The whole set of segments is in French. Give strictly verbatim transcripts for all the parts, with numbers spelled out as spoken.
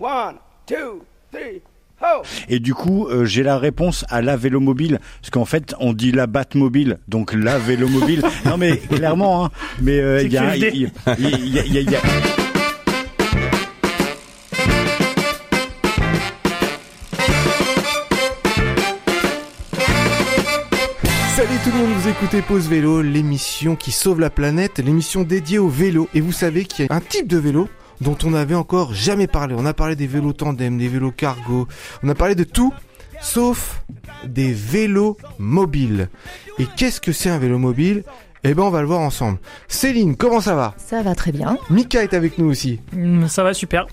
One, two, three. Et du coup, euh, j'ai la réponse à la Vélomobile, parce qu'en fait, on dit la Batmobile, donc la Vélomobile. Non mais clairement, hein, mais il euh, y a, il y a, il y a, il y a... Salut tout le monde, vous écoutez Pause Vélo, l'émission qui sauve la planète, l'émission dédiée au vélo. Et vous savez qu'il y a un type de vélo dont on n'avait encore jamais parlé. On a parlé des vélos tandem, des vélos cargo, on a parlé de tout, sauf des vélos mobiles. Et qu'est-ce que c'est un vélo mobile ? Eh ben on va le voir ensemble. Céline, comment ça va ? Ça va très bien. Mika est avec nous aussi. Mmh, ça va super.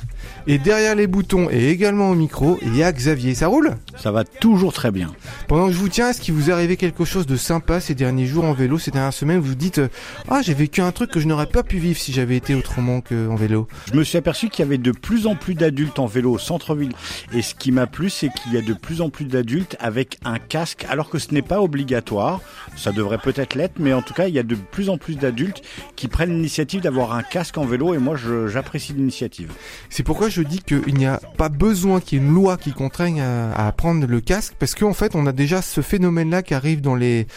Et derrière les boutons et également au micro, il y a Xavier. Ça roule ? Ça va toujours très bien. Pendant que je vous tiens, est-ce qu'il vous est arrivé quelque chose de sympa ces derniers jours en vélo, ces dernières semaines ? Vous vous dites, ah j'ai vécu un truc que je n'aurais pas pu vivre si j'avais été autrement qu'en vélo. Je me suis aperçu qu'il y avait de plus en plus d'adultes en vélo au centre-ville. Et ce qui m'a plu, c'est qu'il y a de plus en plus d'adultes avec un casque, alors que ce n'est pas obligatoire. Ça devrait peut-être l'être, mais en tout cas, il y a de plus en plus d'adultes qui prennent l'initiative d'avoir un casque en vélo et moi je, j'apprécie l'initiative. C'est pourquoi je dis qu'il n'y a pas besoin qu'il y ait une loi qui contraigne à, à prendre le casque, parce qu'en fait on a déjà ce phénomène-là qui arrive dans les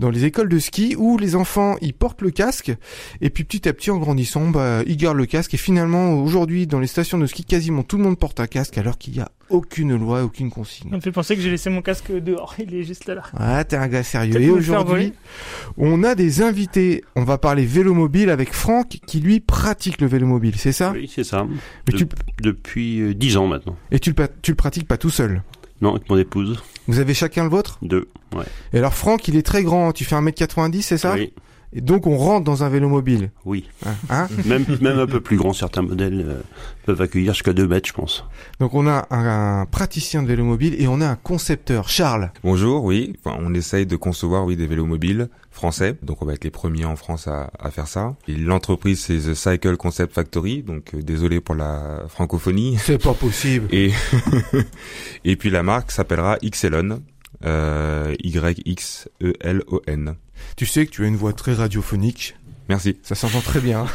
dans les écoles de ski où les enfants ils portent le casque et puis petit à petit en grandissant bah, ils gardent le casque et finalement aujourd'hui dans les stations de ski quasiment tout le monde porte un casque alors qu'il y a aucune loi, aucune consigne. Ça me fait penser que j'ai laissé mon casque dehors, il est juste là. Ah, t'es un gars sérieux. Peut-être. Et aujourd'hui, on a des invités. On va parler vélomobile avec Franck, qui lui pratique le vélomobile, c'est ça ? Oui, c'est ça. Mais De- tu... Depuis dix ans maintenant. Et tu le, tu le pratiques pas tout seul ? Non, avec mon épouse. Vous avez chacun le vôtre ? Deux, ouais. Et alors Franck, il est très grand, tu fais un mètre quatre-vingt-dix, c'est ça ? Oui. Et donc on rentre dans un vélomobile. Oui. Hein ? Même même un peu plus grand, certains modèles euh, peuvent accueillir jusqu'à deux mètres, je pense. Donc on a un, un praticien de vélomobile et on a un concepteur, Charles. Bonjour, oui. Enfin, on essaye de concevoir oui des vélomobiles français. Donc on va être les premiers en France à, à faire ça. Et l'entreprise c'est The Cycle Concept Factory. Donc euh, désolé pour la francophonie. C'est pas possible. Et et puis la marque s'appellera Xelon. Euh, Y X E L O N. Tu sais que tu as une voix très radiophonique. Merci. Ça s'entend très bien.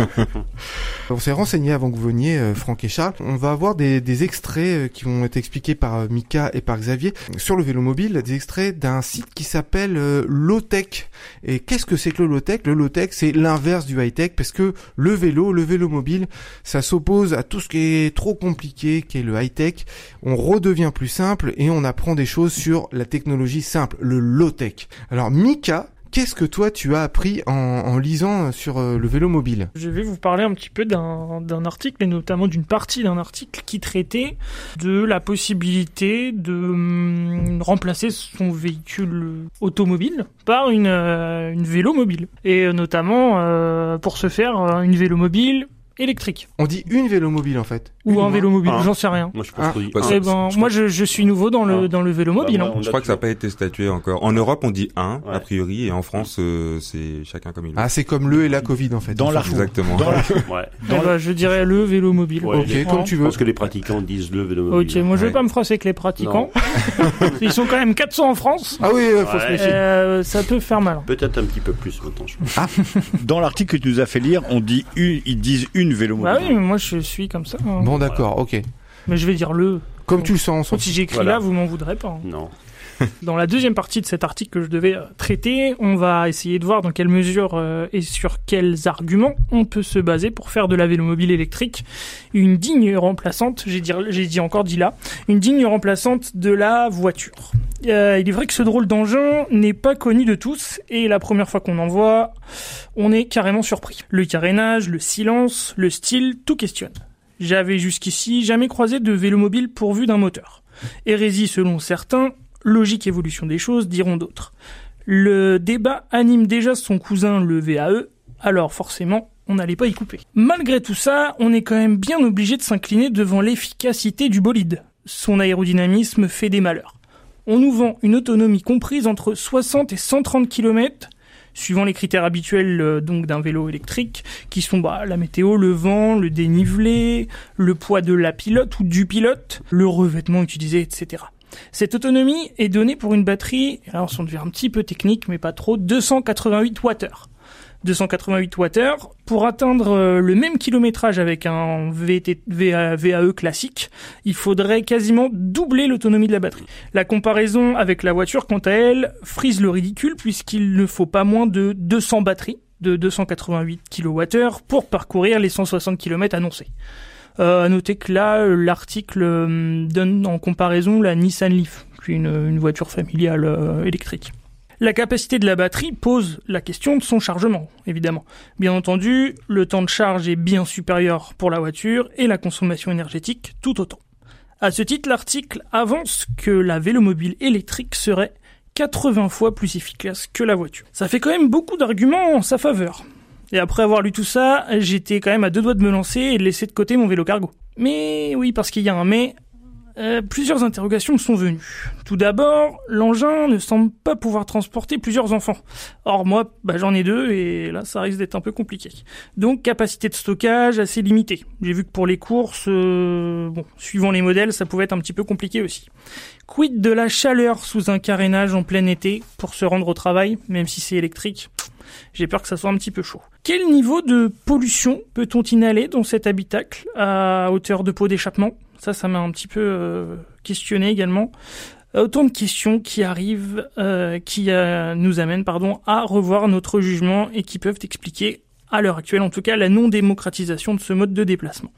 On s'est renseigné avant que vous veniez, euh, Franck et Charles. On va avoir des, des extraits qui vont être expliqués par euh, Mika et par Xavier sur le vélomobile, des extraits d'un site qui s'appelle euh, Low-Tech. Et qu'est-ce que c'est que le Low-Tech ? Le Low-Tech, c'est l'inverse du high-tech parce que le vélo, le vélomobile, ça s'oppose à tout ce qui est trop compliqué, qui est le high-tech. On redevient plus simple et on apprend des choses sur la technologie simple, le Low-Tech. Alors Mika, qu'est-ce que toi tu as appris en, en lisant sur euh, le vélomobile ? Je vais vous parler un petit peu d'un, d'un article, et notamment d'une partie d'un article qui traitait de la possibilité de mm, remplacer son véhicule automobile par une, euh, une vélomobile. Et euh, notamment, euh, pour se faire euh, une vélomobile électrique. On dit une vélomobile en fait. Ou une un vélomobile, un. J'en sais rien. Moi je pense qu'on dit un. Eh ben, je moi je, je suis nouveau dans le un. dans le vélomobile. Bah, moi, hein. Je crois que ça n'a pas été statué encore. En Europe on dit un ouais. a priori et en France euh, c'est chacun comme il veut. Ah c'est comme le et la Covid en fait. Dans la exactement. Dans la ouais. Dans la je dirais le vélomobile. Ouais, ok comme tu veux. Parce que les pratiquants disent le vélomobile. Ok moi ouais. je vais pas me froisser avec les pratiquants. Ils sont quand même quatre cents en France. Ah oui euh, faut ouais. se méfier. Euh, ça peut faire mal. Peut-être un petit peu plus maintenant je pense. Ah dans l'article que tu nous as fait lire on dit une ils disent une vélomobile. Bah oui, mais moi je suis comme ça. Hein. Bon d'accord, voilà. Ok. Mais je vais dire le. Comme donc, tu le sens. Si j'écris voilà. Là, vous m'en voudrez pas. Hein. Non. Dans la deuxième partie de cet article que je devais traiter, on va essayer de voir dans quelle mesure euh, et sur quels arguments on peut se baser pour faire de la vélomobile électrique une digne remplaçante, j'ai dit, j'ai dit encore dit là, une digne remplaçante de la voiture. Euh, il est vrai que ce drôle d'engin n'est pas connu de tous et la première fois qu'on en voit, on est carrément surpris. Le carénage, le silence, le style, tout questionne. J'avais jusqu'ici jamais croisé de vélomobile pourvu d'un moteur. Hérésie selon certains, logique évolution des choses, diront d'autres. Le débat anime déjà son cousin le V A E, alors forcément, on n'allait pas y couper. Malgré tout ça, on est quand même bien obligé de s'incliner devant l'efficacité du bolide. Son aérodynamisme fait des malheurs. On nous vend une autonomie comprise entre soixante et cent trente kilomètres, suivant les critères habituels euh, donc d'un vélo électrique, qui sont bah, la météo, le vent, le dénivelé, le poids de la pilote ou du pilote, le revêtement utilisé, et cetera. Cette autonomie est donnée pour une batterie, alors on devient un petit peu technique mais pas trop, deux cent quatre-vingt-huit wattheures. deux cent quatre-vingt-huit wattheures pour atteindre le même kilométrage avec un V A E classique, il faudrait quasiment doubler l'autonomie de la batterie. La comparaison avec la voiture, quant à elle, frise le ridicule puisqu'il ne faut pas moins de deux cents batteries de deux cent quatre-vingt-huit kilowattheures pour parcourir les cent soixante kilomètres annoncés. Euh, à noter que là, l'article donne en comparaison la Nissan Leaf, qui est une, une voiture familiale électrique. La capacité de la batterie pose la question de son chargement, évidemment. Bien entendu, le temps de charge est bien supérieur pour la voiture et la consommation énergétique tout autant. À ce titre, l'article avance que la vélomobile électrique serait quatre-vingts fois plus efficace que la voiture. Ça fait quand même beaucoup d'arguments en sa faveur. Et après avoir lu tout ça, j'étais quand même à deux doigts de me lancer et de laisser de côté mon vélo cargo. Mais oui, parce qu'il y a un mais... Euh, plusieurs interrogations me sont venues. Tout d'abord, l'engin ne semble pas pouvoir transporter plusieurs enfants. Or moi, bah, j'en ai deux et là ça risque d'être un peu compliqué. Donc capacité de stockage assez limitée. J'ai vu que pour les courses, euh, bon, suivant les modèles, ça pouvait être un petit peu compliqué aussi. Quid de la chaleur sous un carénage en plein été pour se rendre au travail, même si c'est électrique? J'ai peur que ça soit un petit peu chaud. Quel niveau de pollution peut-on inhaler dans cet habitacle à hauteur de pot d'échappement? Ça, ça m'a un petit peu euh, questionné également. Autant de questions qui arrivent, euh, qui euh, nous amènent pardon, à revoir notre jugement et qui peuvent expliquer, à l'heure actuelle en tout cas, la non-démocratisation de ce mode de déplacement.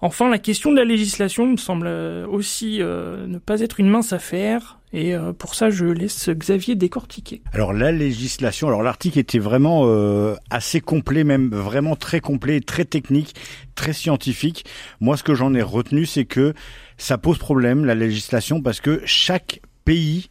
Enfin, la question de la législation me semble aussi euh, ne pas être une mince affaire. Et euh, pour ça, je laisse Xavier décortiquer. Alors la législation, alors l'article était vraiment euh, assez complet, même vraiment très complet, très technique, très scientifique. Moi, ce que j'en ai retenu, c'est que ça pose problème, la législation, parce que chaque pays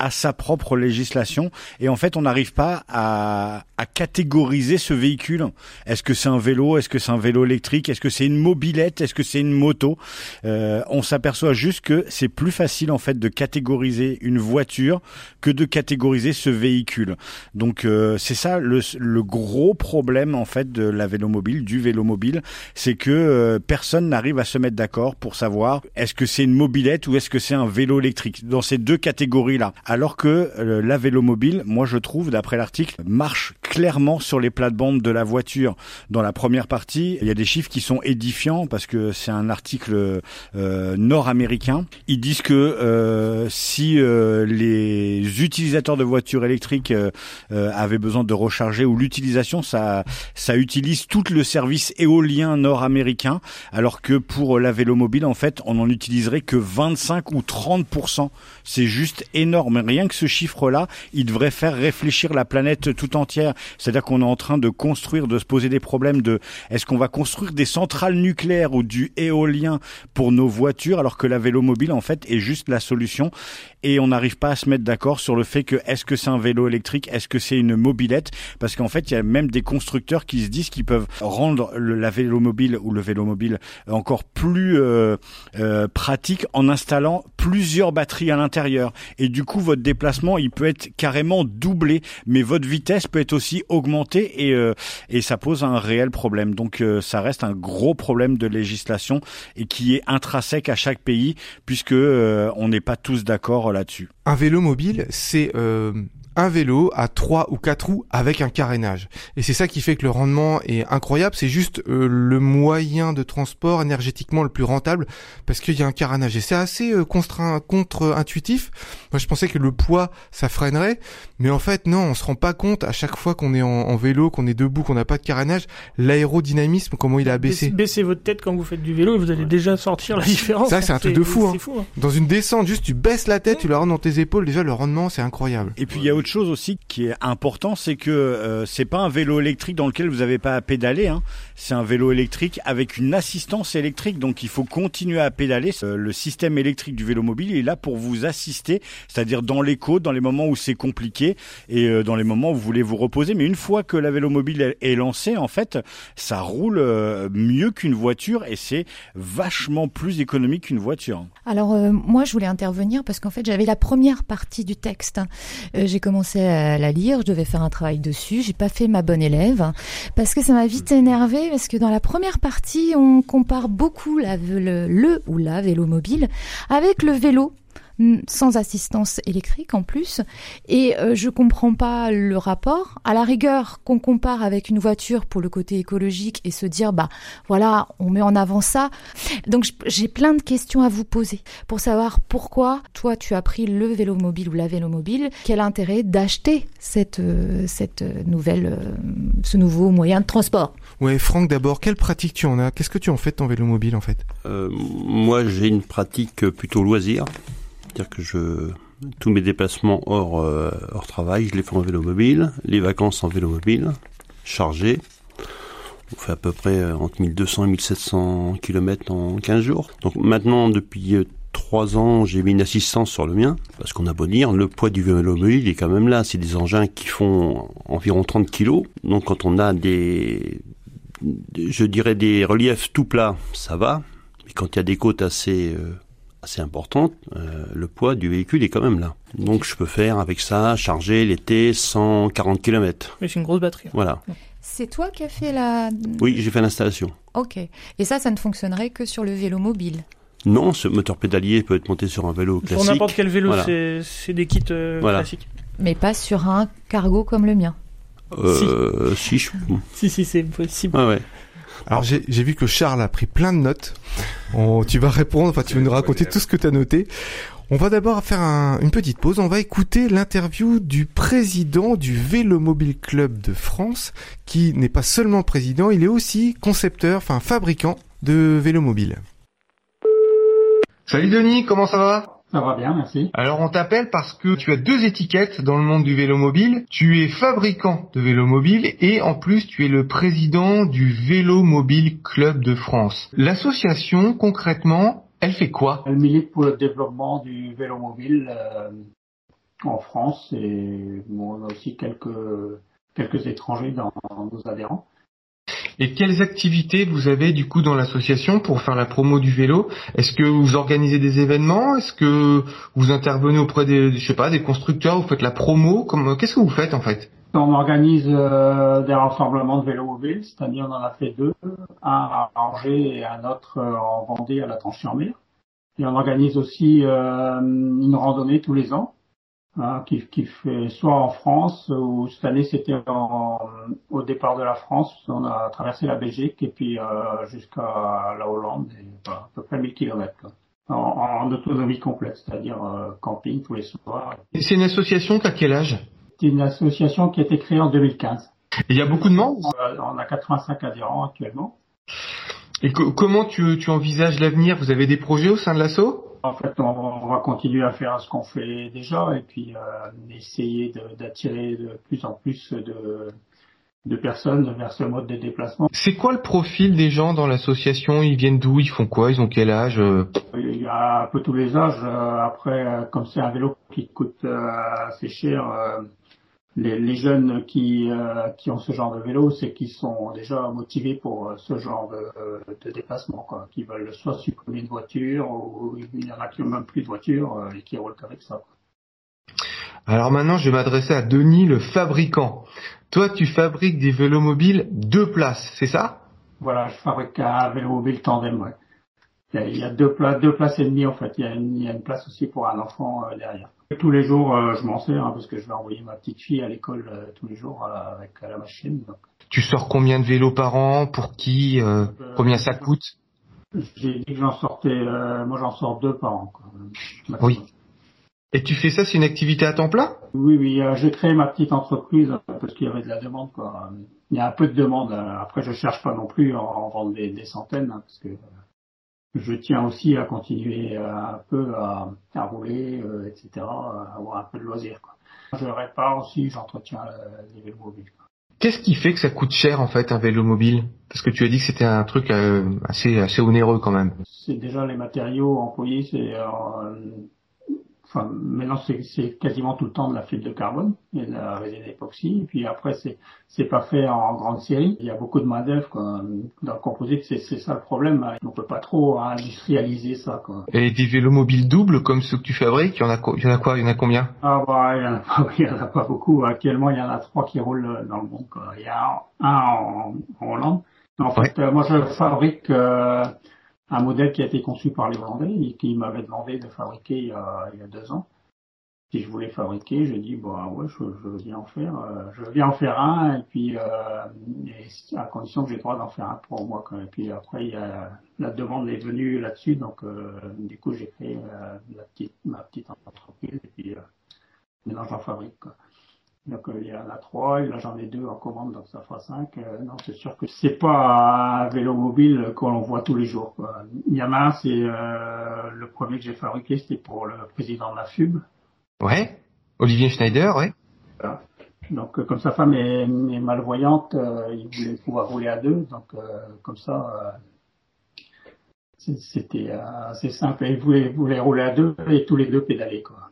à sa propre législation et en fait on n'arrive pas à, à catégoriser ce véhicule. Est-ce que c'est un vélo? Est-ce que c'est un vélo électrique? Est-ce que c'est une mobilette? Est-ce que c'est une moto? euh, On s'aperçoit juste que c'est plus facile en fait de catégoriser une voiture que de catégoriser ce véhicule. Donc euh, c'est ça le, le gros problème en fait de la vélomobile, du vélomobile, c'est que euh, personne n'arrive à se mettre d'accord pour savoir est-ce que c'est une mobilette ou est-ce que c'est un vélo électrique dans ces deux catégories là. Alors que euh, la vélomobile, moi je trouve, d'après l'article, marche clairement sur les plates-bandes de la voiture. Dans la première partie, il y a des chiffres qui sont édifiants parce que c'est un article euh, nord-américain. Ils disent que euh, si euh, les utilisateurs de voitures électriques euh, euh, avaient besoin de recharger ou l'utilisation, ça, ça utilise tout le service éolien nord-américain. Alors que pour la vélomobile, en fait, on n'en utiliserait que vingt-cinq ou trente pour cent. C'est juste énorme. Rien que ce chiffre-là, il devrait faire réfléchir la planète tout entière. C'est-à-dire qu'on est en train de construire, de se poser des problèmes de est-ce qu'on va construire des centrales nucléaires ou du éolien pour nos voitures, alors que la vélomobile, en fait, est juste la solution. Et on n'arrive pas à se mettre d'accord sur le fait que est-ce que c'est un vélo électrique, est-ce que c'est une mobilette, parce qu'en fait, il y a même des constructeurs qui se disent qu'ils peuvent rendre le, la vélomobile ou le vélomobile encore plus euh, euh, pratique en installant plusieurs batteries à l'intérieur. Et du coup, votre déplacement, il peut être carrément doublé, mais votre vitesse peut être aussi augmentée et, euh, et ça pose un réel problème. Donc, euh, ça reste un gros problème de législation et qui est intrinsèque à chaque pays puisque euh, on n'est pas tous d'accord là-dessus. Un vélo mobile, c'est euh, un vélo à trois ou quatre roues avec un carénage. Et c'est ça qui fait que le rendement est incroyable. C'est juste euh, le moyen de transport énergétiquement le plus rentable parce qu'il y a un carénage. Et c'est assez euh, contraint, contre-intuitif. Moi, je pensais que le poids, ça freinerait. Mais en fait, non, on se rend pas compte à chaque fois qu'on est en, en vélo, qu'on est debout, qu'on n'a pas de carénage. L'aérodynamisme, comment il a baissé. Baissez votre tête quand vous faites du vélo et vous allez déjà sortir la différence. Ça, c'est un truc de fou. C'est fou hein. Dans une descente, juste, tu baisses la tête, mmh. tu la rends dans tes épaules. Déjà, le rendement, c'est incroyable. Et puis, il y a autre chose aussi qui est important, c'est que euh, c'est pas un vélo électrique dans lequel vous n'avez pas à pédaler. Hein. C'est un vélo électrique avec une assistance électrique. Donc, il faut continuer à pédaler. Euh, le système électrique du vélomobile est là pour vous assister, c'est-à-dire dans l'écho, dans les moments où c'est compliqué et dans les moments où vous voulez vous reposer. Mais une fois que la vélomobile est lancée, en fait, ça roule mieux qu'une voiture et c'est vachement plus économique qu'une voiture. Alors euh, moi, je voulais intervenir parce qu'en fait, j'avais la première partie du texte. Euh, j'ai commencé à la lire, je devais faire un travail dessus. J'ai pas fait ma bonne élève hein, parce que ça m'a vite énervée parce que dans la première partie, on compare beaucoup la, le, le ou la vélomobile avec le vélo. sans assistance électrique en plus, et euh, je comprends pas le rapport. À la rigueur, qu'on compare avec une voiture pour le côté écologique et se dire bah voilà, on met en avant ça. Donc j'ai plein de questions à vous poser pour savoir pourquoi toi tu as pris le vélomobile ou la vélomobile, quel intérêt d'acheter cette euh, cette nouvelle euh, ce nouveau moyen de transport. Ouais, Franck, d'abord, quelle pratique tu en as? Qu'est-ce que tu en fais de ton vélomobile en fait? euh, Moi, j'ai une pratique plutôt loisir. C'est-à-dire que je, tous mes déplacements hors, euh, hors travail, je les fais en vélomobile, les vacances en vélomobile, chargées. On fait à peu près entre mille deux cents et mille sept cents kilomètres en quinze jours. Donc maintenant, depuis trois ans, j'ai mis une assistance sur le mien, parce qu'on a beau dire, le poids du vélomobile est quand même là. C'est des engins qui font environ trente kilos. Donc quand on a des, je dirais des reliefs tout plats, ça va. Mais quand il y a des côtes assez... Euh, assez importante, euh, le poids du véhicule est quand même là. Donc je peux faire avec ça, charger l'été cent quarante kilomètres. Mais c'est une grosse batterie. Voilà. C'est toi qui as fait la... Oui, j'ai fait l'installation. Ok. Et ça, ça ne fonctionnerait que sur le vélo mobile? Non, ce moteur pédalier peut être monté sur un vélo classique. Sur n'importe quel vélo, voilà. c'est, c'est des kits euh, voilà. classiques. Mais pas sur un cargo comme le mien? Euh... Si, si, je... si, si c'est possible. Ah ouais. Alors j'ai, j'ai vu que Charles a pris plein de notes. On, tu vas répondre, enfin tu vas nous raconter tout ce que tu as noté. On va d'abord faire un, une petite pause. On va écouter l'interview du président du Vélomobile Club de France, qui n'est pas seulement président, il est aussi concepteur, enfin fabricant de vélomobiles. Salut Denis, comment ça va ? Ça va bien, merci. Alors on t'appelle parce que tu as deux étiquettes dans le monde du vélomobile. Tu es fabricant de vélomobile et en plus tu es le président du Vélomobile Club de France. L'association, concrètement, elle fait quoi? Elle milite pour le développement du vélomobile euh, en France et bon, on a aussi quelques, quelques étrangers dans, dans nos adhérents. Et quelles activités vous avez du coup dans l'association pour faire la promo du vélo? Est-ce que vous organisez des événements? Est-ce que vous intervenez auprès des, je sais pas, des constructeurs? Vous faites la promo? Comme, qu'est-ce que vous faites en fait? On organise euh, des rassemblements de vélomobiles, c'est-à-dire on en a fait deux, un à Angers et un autre euh, en Vendée à la Tranche-sur-Mer. Et on organise aussi euh, une randonnée tous les ans. Hein, qui, qui fait soit en France, ou cette année c'était en, au départ de la France, on a traversé la Belgique et puis euh, jusqu'à la Hollande, et, voilà, à peu près mille kilomètres quoi, en, en autonomie complète, c'est-à-dire euh, camping tous les soirs. Et c'est une association qui a quel âge? C'est une association qui a été créée en deux mille quinze. Et il y a beaucoup de membres? On a quatre-vingt-cinq adhérents actuellement. Et co- comment tu, tu envisages l'avenir? Vous avez des projets au sein de l'asso? En fait, on va continuer à faire ce qu'on fait déjà et puis euh, essayer de, d'attirer de plus en plus de, de personnes vers ce mode de déplacement. C'est quoi le profil des gens dans l'association? Ils viennent d'où? Ils font quoi? Ils ont quel âge? Il y a un peu tous les âges. Après, comme c'est un vélo qui coûte assez cher, les, les jeunes qui, qui ont ce genre de vélo, c'est qu'ils sont déjà motivés pour ce genre de, de déplacement, quoi. Qui veulent soit supprimer une voiture, ou il y en a qui n'ont même plus de voiture et qui roulent avec ça. Alors maintenant, je vais m'adresser à Denis, le fabricant. Toi, tu fabriques des vélomobiles deux places, c'est ça? Voilà, je fabrique un vélomobile tandem, ouais. Il y a, il y a deux, pla- deux places et demie, en fait. Il y a une, il y a une place aussi pour un enfant euh, derrière. Tous les jours, euh, je m'en sers, hein, parce que je vais envoyer ma petite fille à l'école euh, tous les jours euh, avec euh, la machine. Donc. Tu sors combien de vélos par an? Pour qui euh, euh, Combien ça coûte? J'ai dit que j'en sortais... Euh, moi, j'en sors deux par an. Quoi, oui. Et tu fais ça, c'est une activité à temps plein? Oui, oui. Euh, j'ai créé ma petite entreprise hein, parce qu'il y avait de la demande, quoi. Il y a un peu de demande. Euh, après, je cherche pas non plus à en vendre des, des centaines, hein, parce que... Euh, Je tiens aussi à continuer un peu à, à rouler, euh, et cetera, à avoir un peu de loisir, quoi. Je répare aussi, j'entretiens euh, les vélomobiles. Qu'est-ce qui fait que ça coûte cher, en fait, un vélomobile? Parce que tu as dit que c'était un truc euh, assez, assez onéreux, quand même. C'est déjà les matériaux employés, c'est... Euh, enfin, maintenant, c'est, c'est quasiment tout le temps de la fibre de carbone et de la résine époxy. Et puis après, c'est, c'est pas fait en grande série. Il y a beaucoup de main d'œuvre, quoi. Dans le composite, c'est, c'est ça le problème. On peut pas trop industrialiser ça, quoi. Et des vélomobiles doubles comme ceux que tu fabriques, il y en a, il y en a quoi? Il y en a combien? Ah, bah, il y en a pas, il y en a pas beaucoup. Actuellement, il y en a trois qui roulent dans le monde, quoi. Il y a un en, en Hollande. En fait, ouais. euh, moi, je fabrique, euh, un modèle qui a été conçu par les Hollandais et qui m'avait demandé de fabriquer il y, a, il y a deux ans. Si je voulais fabriquer, j'ai dit bah ouais, je, je viens en faire, euh, je viens en faire un, et puis euh, et à condition que j'ai le droit d'en faire un pour moi. Quoi. Et puis après, il y a, la demande est venue là-dessus, donc euh, du coup j'ai créé euh, la petite, ma petite entreprise et puis euh, maintenant j'en fabrique. Quoi. Donc euh, il y en a trois, et là j'en ai deux en commande, donc ça fera cinq. Euh, non, c'est sûr que c'est pas un vélo mobile qu'on voit tous les jours. Quoi. Il y en a un, c'est euh, le premier que j'ai fabriqué, c'était pour le président de la F U B. Ouais, Olivier Schneider, ouais. Voilà. Donc, euh, comme sa femme est, est malvoyante, euh, il voulait pouvoir rouler à deux. Donc, euh, comme ça, euh, c'était euh, assez simple. Il voulait, voulait rouler à deux et tous les deux pédaler, quoi.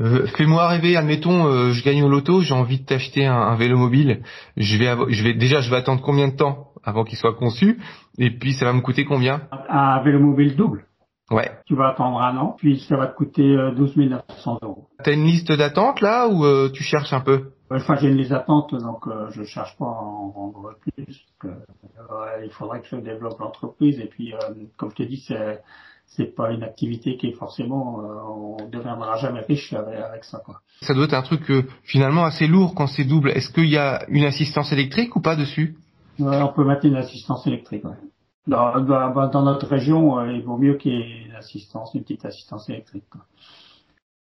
Euh, fais-moi rêver, admettons, euh, je gagne au loto, j'ai envie de t'acheter un, un vélo mobile. Je vais, je vais, déjà, je vais attendre combien de temps avant qu'il soit conçu? Et puis, ça va me coûter combien? Un, un vélo mobile double. Ouais. Tu vas attendre un an, puis ça va te coûter douze mille neuf cents euros. T'as une liste d'attente là, ou euh, tu cherches un peu? Enfin, j'ai une liste d'attente, donc euh, je cherche pas à en vendre plus. Que, euh, il faudrait que je développe l'entreprise, et puis, euh, comme je t'ai dit, c'est c'est pas une activité qui est forcément, euh, on deviendra jamais riche avec, avec ça, quoi. Ça doit être un truc euh, finalement assez lourd quand c'est double. Est-ce qu'il y a une assistance électrique ou pas dessus? Ouais, on peut mettre une assistance électrique, ouais. Dans, dans, dans notre région, euh, il vaut mieux qu'il y ait une assistance, une petite assistance électrique, quoi.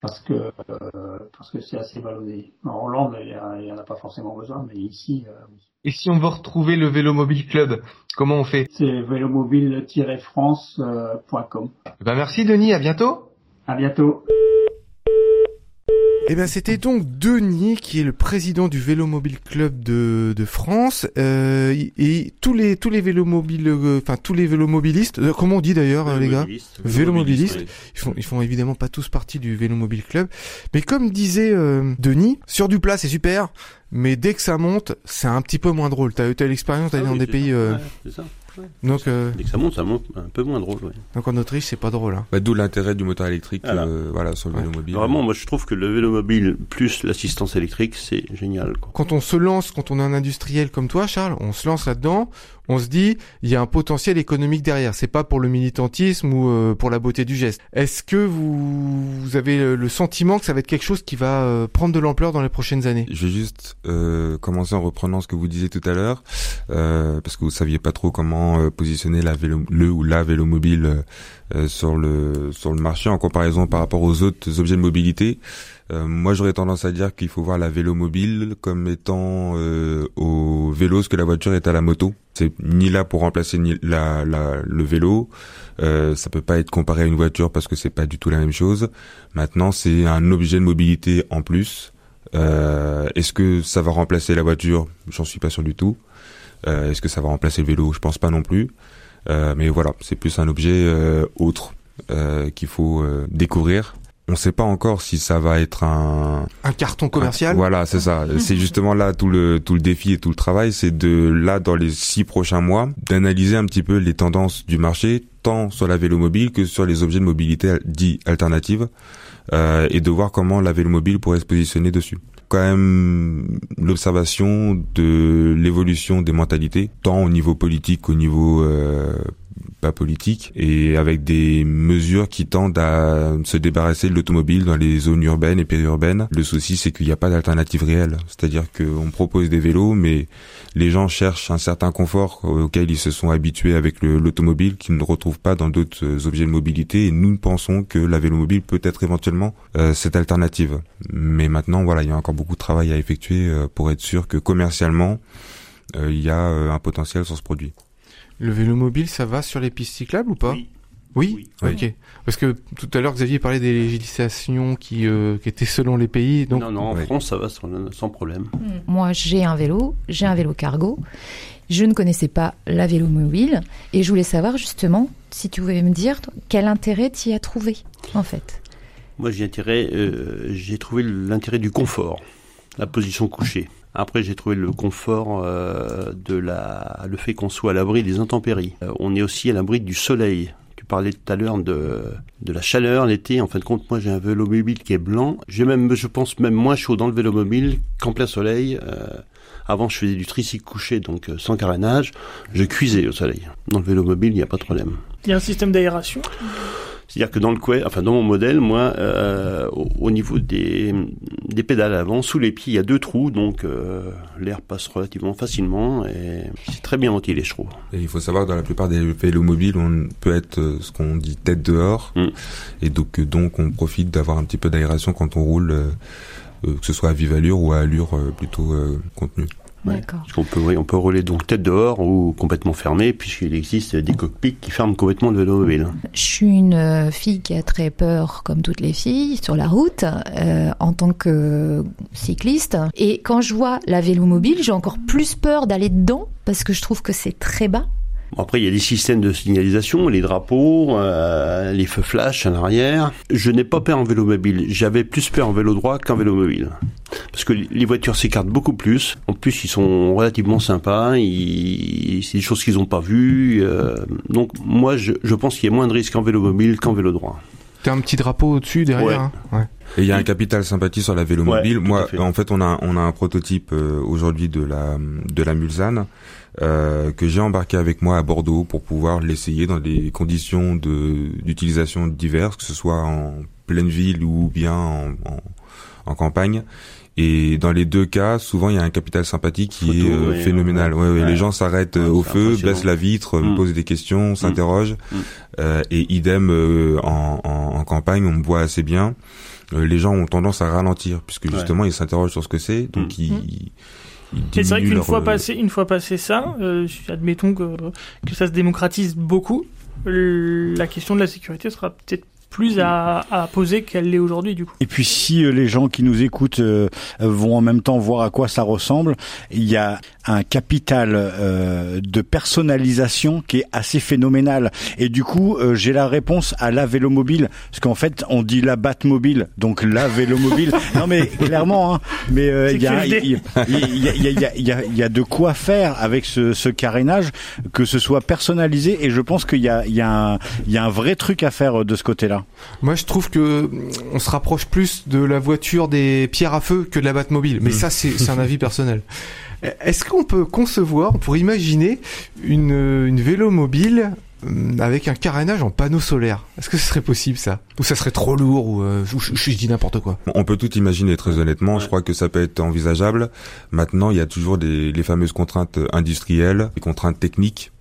Parce que euh, parce que c'est assez valorisé. En Hollande, il n'y en a pas forcément besoin, mais ici, euh, oui. Et si on veut retrouver le Vélomobile Club, comment on fait? C'est vélomobile tiret france point com. Ben merci Denis, à bientôt. À bientôt. Eh bien, c'était donc Denis qui est le président du Vélomobile Club de, de France, euh, et tous les tous les vélomobiles, enfin euh, tous les vélomobilistes, euh, comment on dit d'ailleurs euh, les gars, vélomobilistes, vélomobilistes oui. ils font ils font évidemment pas tous partie du Vélomobile Club, mais comme disait euh, Denis, sur du plat c'est super, mais dès que ça monte, c'est un petit peu moins drôle. T'as eu telle expérience d'aller ah, oui, dans des pays, euh... ouais, c'est ça. Donc, euh... dès que ça monte, ça monte un peu moins drôle. Ouais. Donc en Autriche, c'est pas drôle. Hein. Bah, d'où l'intérêt du moteur électrique, voilà. Euh, voilà, sur le ouais. vélo mobile. Vraiment, moi je trouve que le vélo mobile plus l'assistance électrique, c'est génial, quoi. Quand on se lance, quand on est un industriel comme toi, Charles, on se lance là-dedans. On se dit, il y a un potentiel économique derrière. C'est pas pour le militantisme ou euh, pour la beauté du geste. Est-ce que vous, vous avez le sentiment que ça va être quelque chose qui va euh, prendre de l'ampleur dans les prochaines années? Je vais juste euh, commencer en reprenant ce que vous disiez tout à l'heure, euh, parce que vous saviez pas trop comment euh, positionner la vélo, le ou la vélomobile euh, sur le sur le marché en comparaison par rapport aux autres objets de mobilité. Euh, moi, j'aurais tendance à dire qu'il faut voir la vélomobile comme étant euh, au vélo ce que la voiture est à la moto. C'est ni là pour remplacer ni la, la, le vélo. Euh, ça peut pas être comparé à une voiture parce que c'est pas du tout la même chose. Maintenant, c'est un objet de mobilité en plus. Euh, est-ce que ça va remplacer la voiture? J'en suis pas sûr du tout. Euh, est-ce que ça va remplacer le vélo? Je pense pas non plus. Euh, mais voilà, c'est plus un objet euh, autre euh, qu'il faut euh, découvrir. On sait pas encore si ça va être un... Un carton commercial? Un... Voilà, c'est ça. C'est justement là tout le, tout le défi et tout le travail, c'est de, là, dans les six prochains mois, d'analyser un petit peu les tendances du marché, tant sur la vélomobile que sur les objets de mobilité dits alternatives, euh, et de voir comment la vélomobile pourrait se positionner dessus. Quand même, l'observation de l'évolution des mentalités, tant au niveau politique qu'au niveau, euh, pas politique, et avec des mesures qui tendent à se débarrasser de l'automobile dans les zones urbaines et périurbaines. Le souci, c'est qu'il n'y a pas d'alternative réelle. C'est-à-dire qu'on propose des vélos, mais les gens cherchent un certain confort auquel ils se sont habitués avec le, l'automobile, qu'ils ne retrouvent pas dans d'autres objets de mobilité. Et nous pensons que la vélomobile peut être éventuellement euh, cette alternative. Mais maintenant, voilà, il y a encore beaucoup de travail à effectuer euh, pour être sûr que commercialement, euh, il y a euh, un potentiel sur ce produit. Le vélo mobile, ça va sur les pistes cyclables ou pas? Oui. Oui, oui. Ok. Parce que tout à l'heure, Xavier parlait des législations qui, euh, qui étaient selon les pays. Donc... Non, non, en ouais. France, ça va sans, sans problème. Moi, j'ai un vélo, j'ai un vélo cargo. Je ne connaissais pas la vélo mobile. Et je voulais savoir, justement, si tu pouvais me dire, toi, quel intérêt tu y as trouvé, en fait? Moi, j'ai, intérêt, euh, j'ai trouvé l'intérêt du confort, la position couchée. Après, j'ai trouvé le confort euh, de la, le fait qu'on soit à l'abri des intempéries. Euh, on est aussi à l'abri du soleil. Tu parlais tout à l'heure de, de la chaleur l'été. En fin de compte, moi, j'ai un vélomobile qui est blanc. J'ai même, je pense, même moins chaud dans le vélomobile qu'en plein soleil. Euh, avant, je faisais du tricycle couché, donc sans carénage. Je cuisais au soleil. Dans le vélomobile, il n'y a pas de problème. Il y a un système d'aération. C'est-à-dire que dans le couet, enfin dans mon modèle, moi, euh, au, au niveau des, des pédales avant, sous les pieds, il y a deux trous, donc euh, l'air passe relativement facilement et c'est très bien ventilé, je trouve. Et il faut savoir que dans la plupart des vélomobiles, on peut être euh, ce qu'on dit tête dehors, mmh. et donc donc on profite d'avoir un petit peu d'aération quand on roule, euh, euh, que ce soit à vive allure ou à allure euh, plutôt euh, contenue. Ouais. Parce qu'on peut, oui, on peut rouler donc tête dehors ou complètement fermée, puisqu'il existe des cockpits qui ferment complètement le vélo. Je suis une fille qui a très peur, comme toutes les filles, sur la route, euh, en tant que cycliste. Et quand je vois la vélomobile, j'ai encore plus peur d'aller dedans, parce que je trouve que c'est très bas. Après, il y a des systèmes de signalisation, les drapeaux, euh, les feux flash à l'arrière. Je n'ai pas peur en vélomobile. J'avais plus peur en vélo droit qu'en vélomobile. Parce que les voitures s'écartent beaucoup plus. En plus, ils sont relativement sympas. Ils... C'est des choses qu'ils n'ont pas vues. Euh... Donc, moi, je, je pense qu'il y a moins de risques en vélomobile qu'en vélo droit. T'as un petit drapeau au-dessus, derrière, ouais. Hein. Ouais. Et il y a un capital sympathie sur la vélomobile. Ouais, moi, fait. en fait, on a on a un prototype euh, aujourd'hui de la de la Mulzane euh, que j'ai embarqué avec moi à Bordeaux pour pouvoir l'essayer dans des conditions de d'utilisation diverses, que ce soit en pleine ville ou bien en, en, en campagne. Et dans les deux cas, souvent, il y a un capital sympathie qui Photo, est euh, ouais, phénoménal. Ouais, ouais, ouais. Les gens s'arrêtent ouais, au feu, baissent la vitre, mmh. posent des questions, mmh. s'interrogent. Mmh. Euh, et idem, euh, en, en, en campagne, on me voit assez bien. Euh, les gens ont tendance à ralentir, puisque justement, ouais. ils s'interrogent sur ce que c'est. Donc, mmh. ils... ils Et c'est vrai qu'une leur... fois passé, une fois passé ça, euh, admettons que, que ça se démocratise beaucoup, la question de la sécurité sera peut-être plus à, à poser qu'elle l'est aujourd'hui, du coup. Et puis si euh, les gens qui nous écoutent euh, vont en même temps voir à quoi ça ressemble, il y a un capital euh, de personnalisation qui est assez phénoménal. Et du coup, euh, j'ai la réponse à la vélomobile, parce qu'en fait, on dit la Batmobile, donc la vélomobile. Non mais clairement, hein, mais euh, il y a il y a il y a il y a il y a de quoi faire avec ce, ce carénage, que ce soit personnalisé. Et je pense qu'il y a il y a un il y a un vrai truc à faire de ce côté-là. Moi, je trouve que on se rapproche plus de la voiture des pierres à feu que de la Batmobile. Mais mmh. ça, c'est, c'est un avis personnel. Est-ce qu'on peut concevoir, on pourrait imaginer une, une vélomobile avec un carénage en panneau solaire? Est-ce que ce serait possible, ça? Ou ça serait trop lourd? Ou euh, je, je, je, je dis n'importe quoi. On peut tout imaginer, très honnêtement. Je crois que ça peut être envisageable. Maintenant, il y a toujours des, les fameuses contraintes industrielles, les contraintes techniques,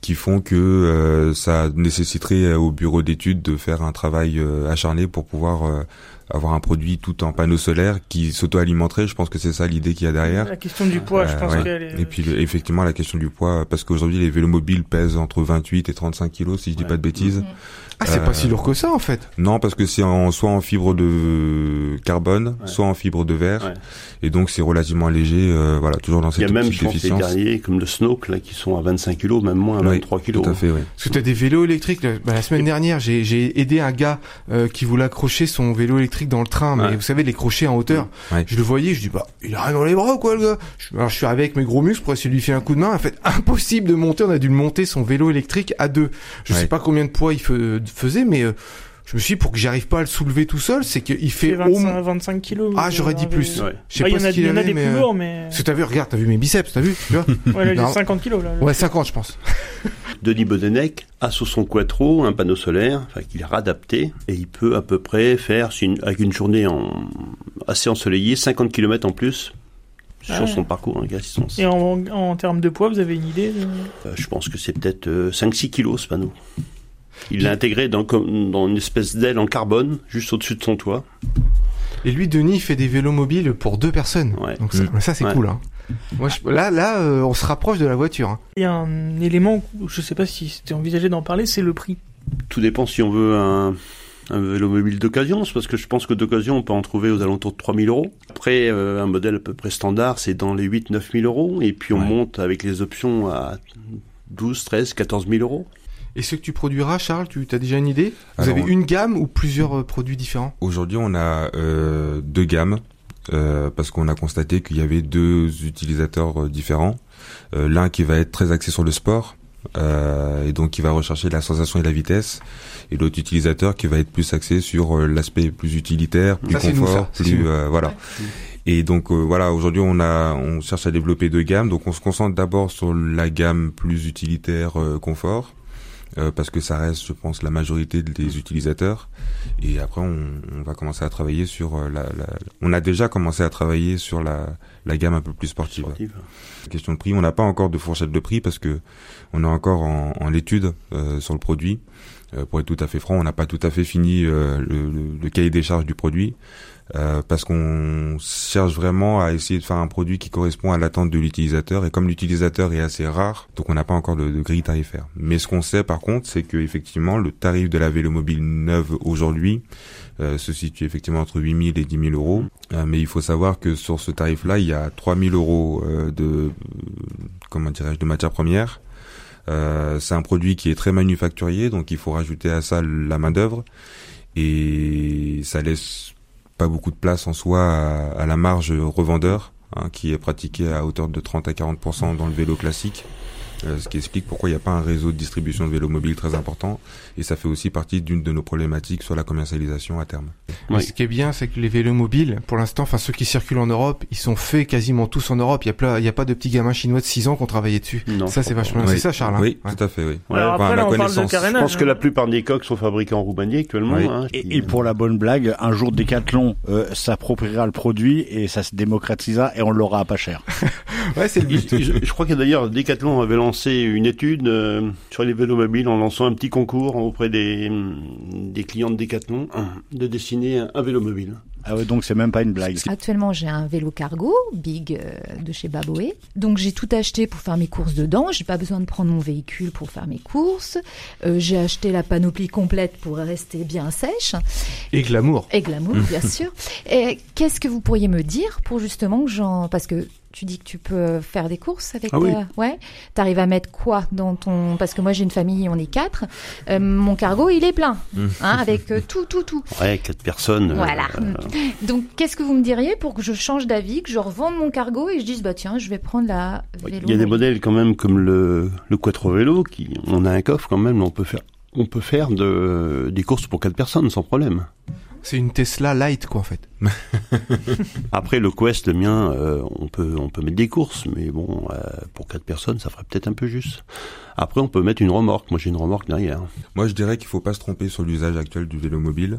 qui font que euh, ça nécessiterait au bureau d'études de faire un travail euh, acharné pour pouvoir euh, avoir un produit tout en panneaux solaires qui s'auto-alimenterait. Je pense que c'est ça l'idée qu'il y a derrière. La question du poids, euh, je pense ouais. qu'elle est... Et puis le, effectivement, la question du poids, parce qu'aujourd'hui, les vélomobiles pèsent entre vingt-huit et trente-cinq kilos, si je dis ouais. pas de bêtises. Mmh. Ah, c'est euh, pas si lourd que ça, en fait. Non, parce que c'est en, soit en fibre de carbone, ouais. soit en fibre de verre. Ouais. Et donc, c'est relativement léger, euh, voilà, toujours dans cette optique d'efficience. Il y a même, je pense, les derniers, comme le Snoke, là, qui sont à vingt-cinq kilos, même moins, à ouais. trois kilos. Tout à fait, oui. Parce que t'as des vélos électriques. Là, bah, la semaine dernière, j'ai, j'ai aidé un gars euh, qui voulait accrocher son vélo électrique dans le train, mais ouais. vous savez, les crochets en hauteur. Ouais. Je le voyais, je dis bah, il a rien dans les bras ou quoi, le gars. Je, alors, je suis arrivé avec mes gros muscles pour essayer de lui filer un coup de main. En fait, impossible de monter. On a dû le monter son vélo électrique à deux. Je ouais. sais pas combien de poids il fe, faisait, mais euh, je me suis dit, pour que j'arrive pas à le soulever tout seul, c'est qu'il fait vingt-cinq, vingt-cinq kilos. Ah, j'aurais dit plus. Ouais. Je sais bah, pas ce qu'il y en a des plus lourds, mais. Parce que t'as vu, regarde, t'as vu mes biceps, t'as vu, tu vois. Ouais, là, j'ai cinquante kilos, là. Ouais, cinquante, je pense. Denis a sous son Quattro un panneau solaire, enfin, qu'il a adapté, et il peut à peu près faire, avec une journée en, assez ensoleillée, cinquante kilomètres en plus. Sur ah, son parcours, hein, assistance. Et en, en termes de poids, vous avez une idée de... euh, Je pense que c'est peut-être euh, cinq six kilos, ce panneau. Il l'a intégré dans, dans une espèce d'aile en carbone, juste au-dessus de son toit. Et lui, Denis, il fait des vélos mobiles pour deux personnes. Ouais. Donc ça, mmh. ça c'est ouais. cool. Hein. Moi, je, là, là euh, on se rapproche de la voiture. Hein. Il y a un élément, je ne sais pas si c'était envisagé d'en parler, c'est le prix. Tout dépend si on veut un, un vélo mobile d'occasion. C'est parce que je pense que d'occasion, on peut en trouver aux alentours de trois mille euros. Après, euh, un modèle à peu près standard, c'est dans les huit neuf mille euros. Et puis on ouais. monte avec les options à douze, treize, quatorze mille euros. Et ce que tu produiras, Charles, tu as déjà une idée? Vous Alors, avez une gamme ou plusieurs euh, produits différents? Aujourd'hui, on a euh, deux gammes, euh, parce qu'on a constaté qu'il y avait deux utilisateurs euh, différents. Euh, l'un qui va être très axé sur le sport, euh, et donc qui va rechercher la sensation et la vitesse, et l'autre utilisateur qui va être plus axé sur euh, l'aspect plus utilitaire, plus ça, confort, c'est nous, ça. plus... Euh, voilà. Ouais. Et donc euh, voilà, aujourd'hui on a, on cherche à développer deux gammes, donc on se concentre d'abord sur la gamme plus utilitaire euh, confort, euh, parce que ça reste, je pense, la majorité des utilisateurs. Et après, on, on va commencer à travailler sur la, la... On a déjà commencé à travailler sur la, la gamme un peu plus sportive. sportive. Question de prix, on n'a pas encore de fourchette de prix parce que on est encore en, en étude euh, sur le produit. Euh, pour être tout à fait franc, on n'a pas tout à fait fini euh, le, le, le cahier des charges du produit. Euh, parce qu'on cherche vraiment à essayer de faire un produit qui correspond à l'attente de l'utilisateur, et comme l'utilisateur est assez rare, donc on n'a pas encore de, de grille tarifaire. Mais ce qu'on sait par contre, c'est que effectivement le tarif de la vélomobile neuve aujourd'hui euh, se situe effectivement entre huit mille et dix mille euros, euh, mais il faut savoir que sur ce tarif-là, il y a trois mille euros euh, de euh, comment dirais-je de matières premières. Euh, c'est un produit qui est très manufacturier, donc il faut rajouter à ça la main d'œuvre, et ça laisse pas beaucoup de place en soi à, à la marge revendeur, hein, qui est pratiquée à hauteur de trente à quarante pour cent dans le vélo classique, euh, ce qui explique pourquoi il n'y a pas un réseau de distribution de vélo mobile très important, et ça fait aussi partie d'une de nos problématiques sur la commercialisation à terme. Oui. Ce qui est bien, c'est que les vélos mobiles, pour l'instant, enfin ceux qui circulent en Europe, ils sont faits quasiment tous en Europe. Il y a plein, il y a pas de petits gamins chinois de six ans qui ont travaillé dessus. Non, ça c'est vachement, oui. C'est ça, Charles. Hein. Oui, ouais. Tout à fait. Oui. Alors, enfin, après, là, on parle de carénage. Je pense que la plupart des coques sont fabriquées en Roumanie actuellement. Oui. Hein, et, et pour la bonne blague, un jour Décathlon euh, s'appropriera le produit et ça se démocratisera et on l'aura à pas cher. Ouais, c'est le but. Je, je crois que d'ailleurs Décathlon avait lancé une étude euh, sur les vélos mobiles en lançant un petit concours auprès des des clients de Décathlon de dessiner un vélo mobile. Ah ouais, donc c'est même pas une blague. Actuellement, j'ai un vélo cargo, big, euh, de chez Baboe. Donc j'ai tout acheté pour faire mes courses dedans. J'ai pas besoin de prendre mon véhicule pour faire mes courses. Euh, j'ai acheté la panoplie complète pour rester bien sèche. Et glamour. Et glamour, bien sûr. Et qu'est-ce que vous pourriez me dire pour justement que j'en... Parce que tu dis que tu peux faire des courses avec... Ah oui. Euh, ouais. T'arrives à mettre quoi dans ton... Parce que moi, j'ai une famille, on est quatre. Euh, mon cargo, il est plein. Hein, avec euh, tout, tout, tout. Ouais, quatre personnes. Euh, voilà. Euh... Donc, qu'est-ce que vous me diriez pour que je change d'avis, que je revende mon cargo et je dise, bah tiens, je vais prendre la vélo. Il y a des modèles quand même comme le, le Quattro vélo, qui, on a un coffre quand même, on peut faire, on peut faire de, des courses pour quatre personnes sans problème. C'est une Tesla light, quoi, en fait. Après, le Quest, le mien, euh, on peut, on peut mettre des courses, mais bon, euh, pour quatre personnes, ça ferait peut-être un peu juste. Après, on peut mettre une remorque. Moi, j'ai une remorque derrière. Moi, je dirais qu'il faut pas se tromper sur l'usage actuel du vélo mobile.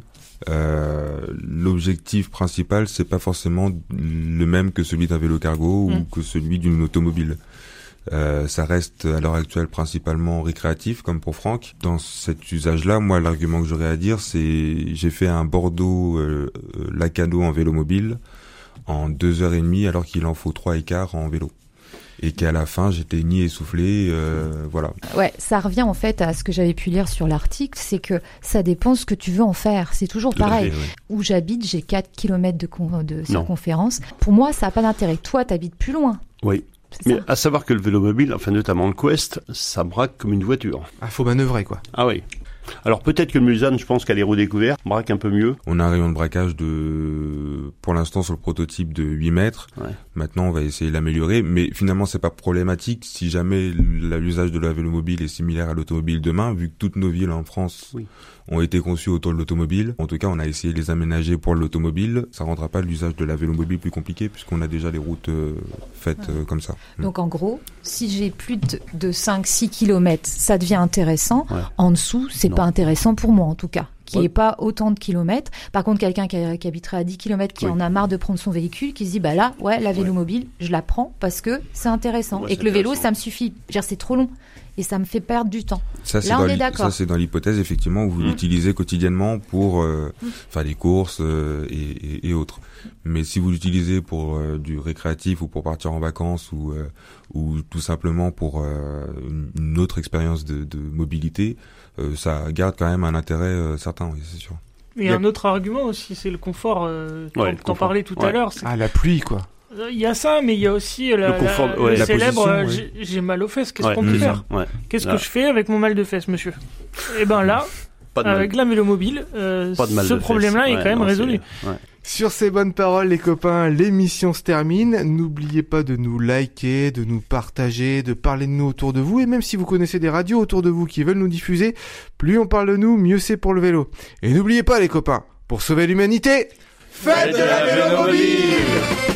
Euh, l'objectif principal, c'est pas forcément le même que celui d'un vélo cargo mmh. ou que celui d'une automobile. Euh, ça reste à l'heure actuelle principalement récréatif, comme pour Franck. Dans cet usage-là, moi, l'argument que j'aurais à dire, c'est j'ai fait un Bordeaux euh, Lacano en vélo mobile en deux heures et demie, alors qu'il en faut trois et quart en vélo. Et qu'à la fin, j'étais ni essoufflé, euh, voilà. Ouais, ça revient en fait à ce que j'avais pu lire sur l'article, c'est que ça dépend ce que tu veux en faire. C'est toujours tout pareil. Vrai, ouais. Où j'habite, j'ai quatre kilomètres de, con- de circonférence. Non. Pour moi, ça n'a pas d'intérêt. Toi, t'habites plus loin. Oui. Mais à savoir que le vélo mobile, enfin notamment le Quest, ça braque comme une voiture. Ah, faut manœuvrer, quoi. Ah oui. Alors peut-être que le Mulzane, je pense qu'à les roues découvertes, braque un peu mieux. On a un rayon de braquage de, pour l'instant sur le prototype de huit mètres. Ouais. Maintenant, on va essayer de l'améliorer. Mais finalement, c'est pas problématique si jamais l'usage de la vélomobile est similaire à l'automobile demain, vu que toutes nos villes en France... Oui. ont été conçus autour de l'automobile. En tout cas, on a essayé de les aménager pour l'automobile. Ça rendra pas l'usage de la vélomobile plus compliqué puisqu'on a déjà les routes euh, faites euh, comme ça. Donc, en gros, si j'ai plus de, de cinq à six kilomètres, ça devient intéressant. Ouais. En dessous, c'est non. pas intéressant pour moi, en tout cas. Qui n'est pas autant de kilomètres. Par contre, quelqu'un qui, qui habiterait à dix kilomètres, qui oui. en a marre de prendre son véhicule, qui se dit, bah là, ouais, la vélomobile, ouais. je la prends parce que c'est intéressant. Ouais, et c'est que le vélo, ça me suffit. Genre, c'est trop long. Et ça me fait perdre du temps. Ça, là, on est d'accord. Ça, c'est dans l'hypothèse, effectivement, où vous mmh. l'utilisez quotidiennement pour euh, mmh. faire des courses euh, et, et, et autres. Mais si vous l'utilisez pour euh, du récréatif ou pour partir en vacances ou, euh, ou tout simplement pour euh, une autre expérience de, de mobilité, euh, ça garde quand même un intérêt euh, certain, oui, c'est sûr. Et a... un autre argument aussi, c'est le confort. Euh, ouais, le confort. T'en parlais tout ouais. à l'heure. C'est... Ah, la pluie, quoi. Il y a ça, mais il y a aussi la, le, confort, la, ouais, le la célèbre position, ouais. j'ai, j'ai mal aux fesses, qu'est-ce ouais, qu'on peut faire ouais. Qu'est-ce là. Que je fais avec mon mal de fesses, monsieur? Eh bien là, avec la vélomobile, euh, ce problème-là est ouais, quand même non, résolu. Ouais. Sur ces bonnes paroles, les copains, l'émission se termine. N'oubliez pas de nous liker, de nous partager, de parler de nous autour de vous. Et même si vous connaissez des radios autour de vous qui veulent nous diffuser, plus on parle de nous, mieux c'est pour le vélo. Et n'oubliez pas, les copains, pour sauver l'humanité, faites de la vélomobile.